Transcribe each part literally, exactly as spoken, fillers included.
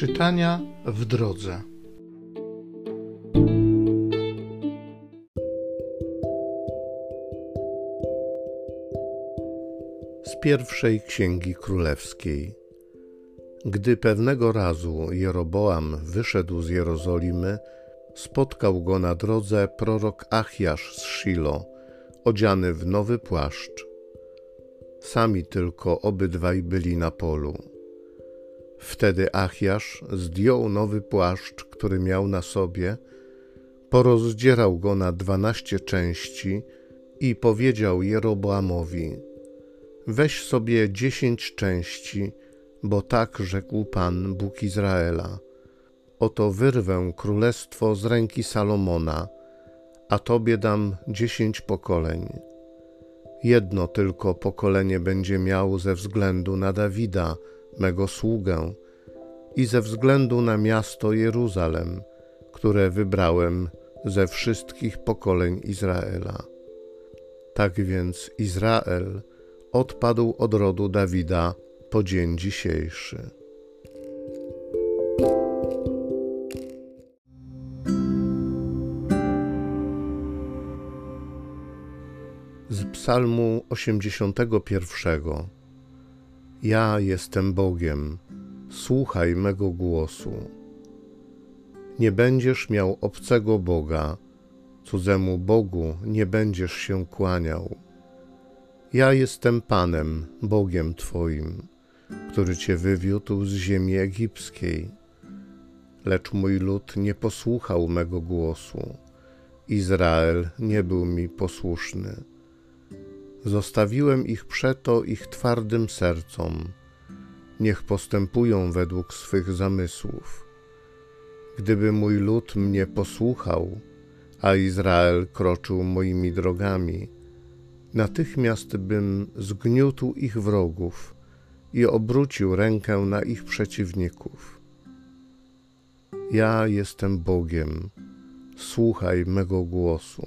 Czytania w drodze. Z pierwszej Księgi Królewskiej. Gdy pewnego razu Jeroboam wyszedł z Jerozolimy, spotkał go na drodze prorok Achiasz z Shilo, odziany w nowy płaszcz. Sami tylko obydwaj byli na polu. Wtedy Achiasz zdjął nowy płaszcz, który miał na sobie, porozdzierał go na dwanaście części i powiedział Jeroboamowi: „Weź sobie dziesięć części, bo tak rzekł Pan, Bóg Izraela. Oto wyrwę królestwo z ręki Salomona, a Tobie dam dziesięć pokoleń. Jedno tylko pokolenie będzie miał ze względu na Dawida, mego sługę, i ze względu na miasto Jeruzalem, które wybrałem ze wszystkich pokoleń Izraela. Tak więc Izrael odpadł od rodu Dawida po dzień dzisiejszy.” Z Psalmu osiemdziesiątego pierwszego. Ja jestem Bogiem, słuchaj mego głosu. Nie będziesz miał obcego Boga, cudzemu Bogu nie będziesz się kłaniał. Ja jestem Panem, Bogiem Twoim, który Cię wywiódł z ziemi egipskiej. Lecz mój lud nie posłuchał mego głosu, Izrael nie był mi posłuszny. Zostawiłem ich przeto ich twardym sercom, niech postępują według swych zamysłów. Gdyby mój lud mnie posłuchał, a Izrael kroczył moimi drogami, natychmiast bym zgniótł ich wrogów i obrócił rękę na ich przeciwników. Ja jestem Bogiem, słuchaj mego głosu.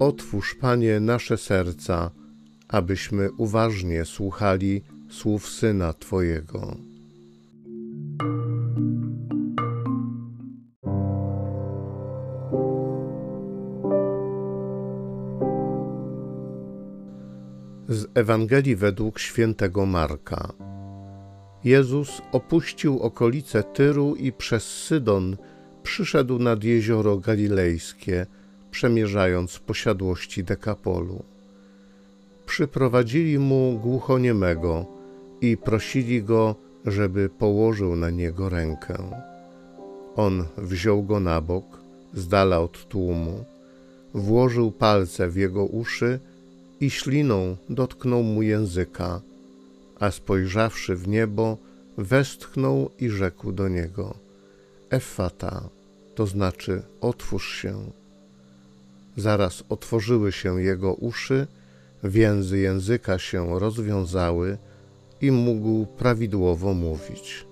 Otwórz, Panie, nasze serca, abyśmy uważnie słuchali słów Syna Twojego. Z Ewangelii według świętego Marka. Jezus opuścił okolice Tyru i przez Sydon przyszedł nad jezioro Galilejskie, przemierzając posiadłości Dekapolu. Przyprowadzili mu głuchoniemego i prosili go, żeby położył na niego rękę. On wziął go na bok, z dala od tłumu, włożył palce w jego uszy i śliną dotknął mu języka, a spojrzawszy w niebo, westchnął i rzekł do niego: „Effatha”, to znaczy otwórz się. Zaraz otworzyły się jego uszy, więzy języka się rozwiązały i mógł prawidłowo mówić.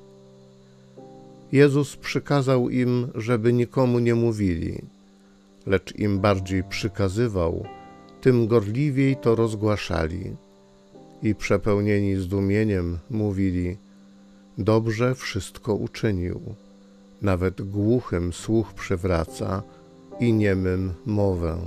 Jezus przykazał im, żeby nikomu nie mówili, lecz im bardziej przykazywał, tym gorliwiej to rozgłaszali. I przepełnieni zdumieniem mówili: „Dobrze wszystko uczynił, nawet głuchym słuch przywraca i niemym mowę”.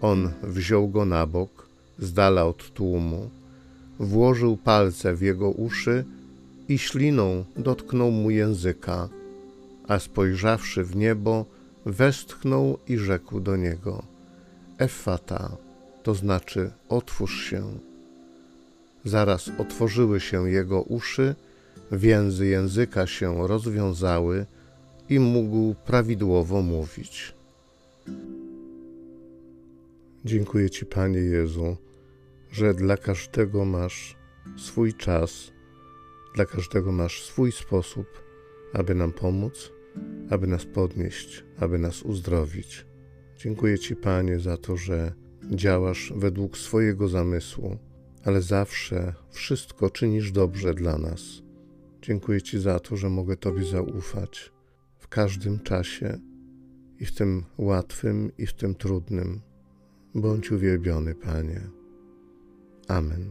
On wziął go na bok, z dala od tłumu, włożył palce w jego uszy i śliną dotknął mu języka, a spojrzawszy w niebo, westchnął i rzekł do niego: „Effatha”, to znaczy otwórz się. Zaraz otworzyły się jego uszy, więzy języka się rozwiązały i mógł prawidłowo mówić. Dziękuję Ci, Panie Jezu, że dla każdego masz swój czas, dla każdego masz swój sposób, aby nam pomóc, aby nas podnieść, aby nas uzdrowić. Dziękuję Ci, Panie, za to, że działasz według swojego zamysłu, ale zawsze wszystko czynisz dobrze dla nas. Dziękuję Ci za to, że mogę Tobie zaufać w każdym czasie, i w tym łatwym, i w tym trudnym. Bądź uwielbiony, Panie. Amen.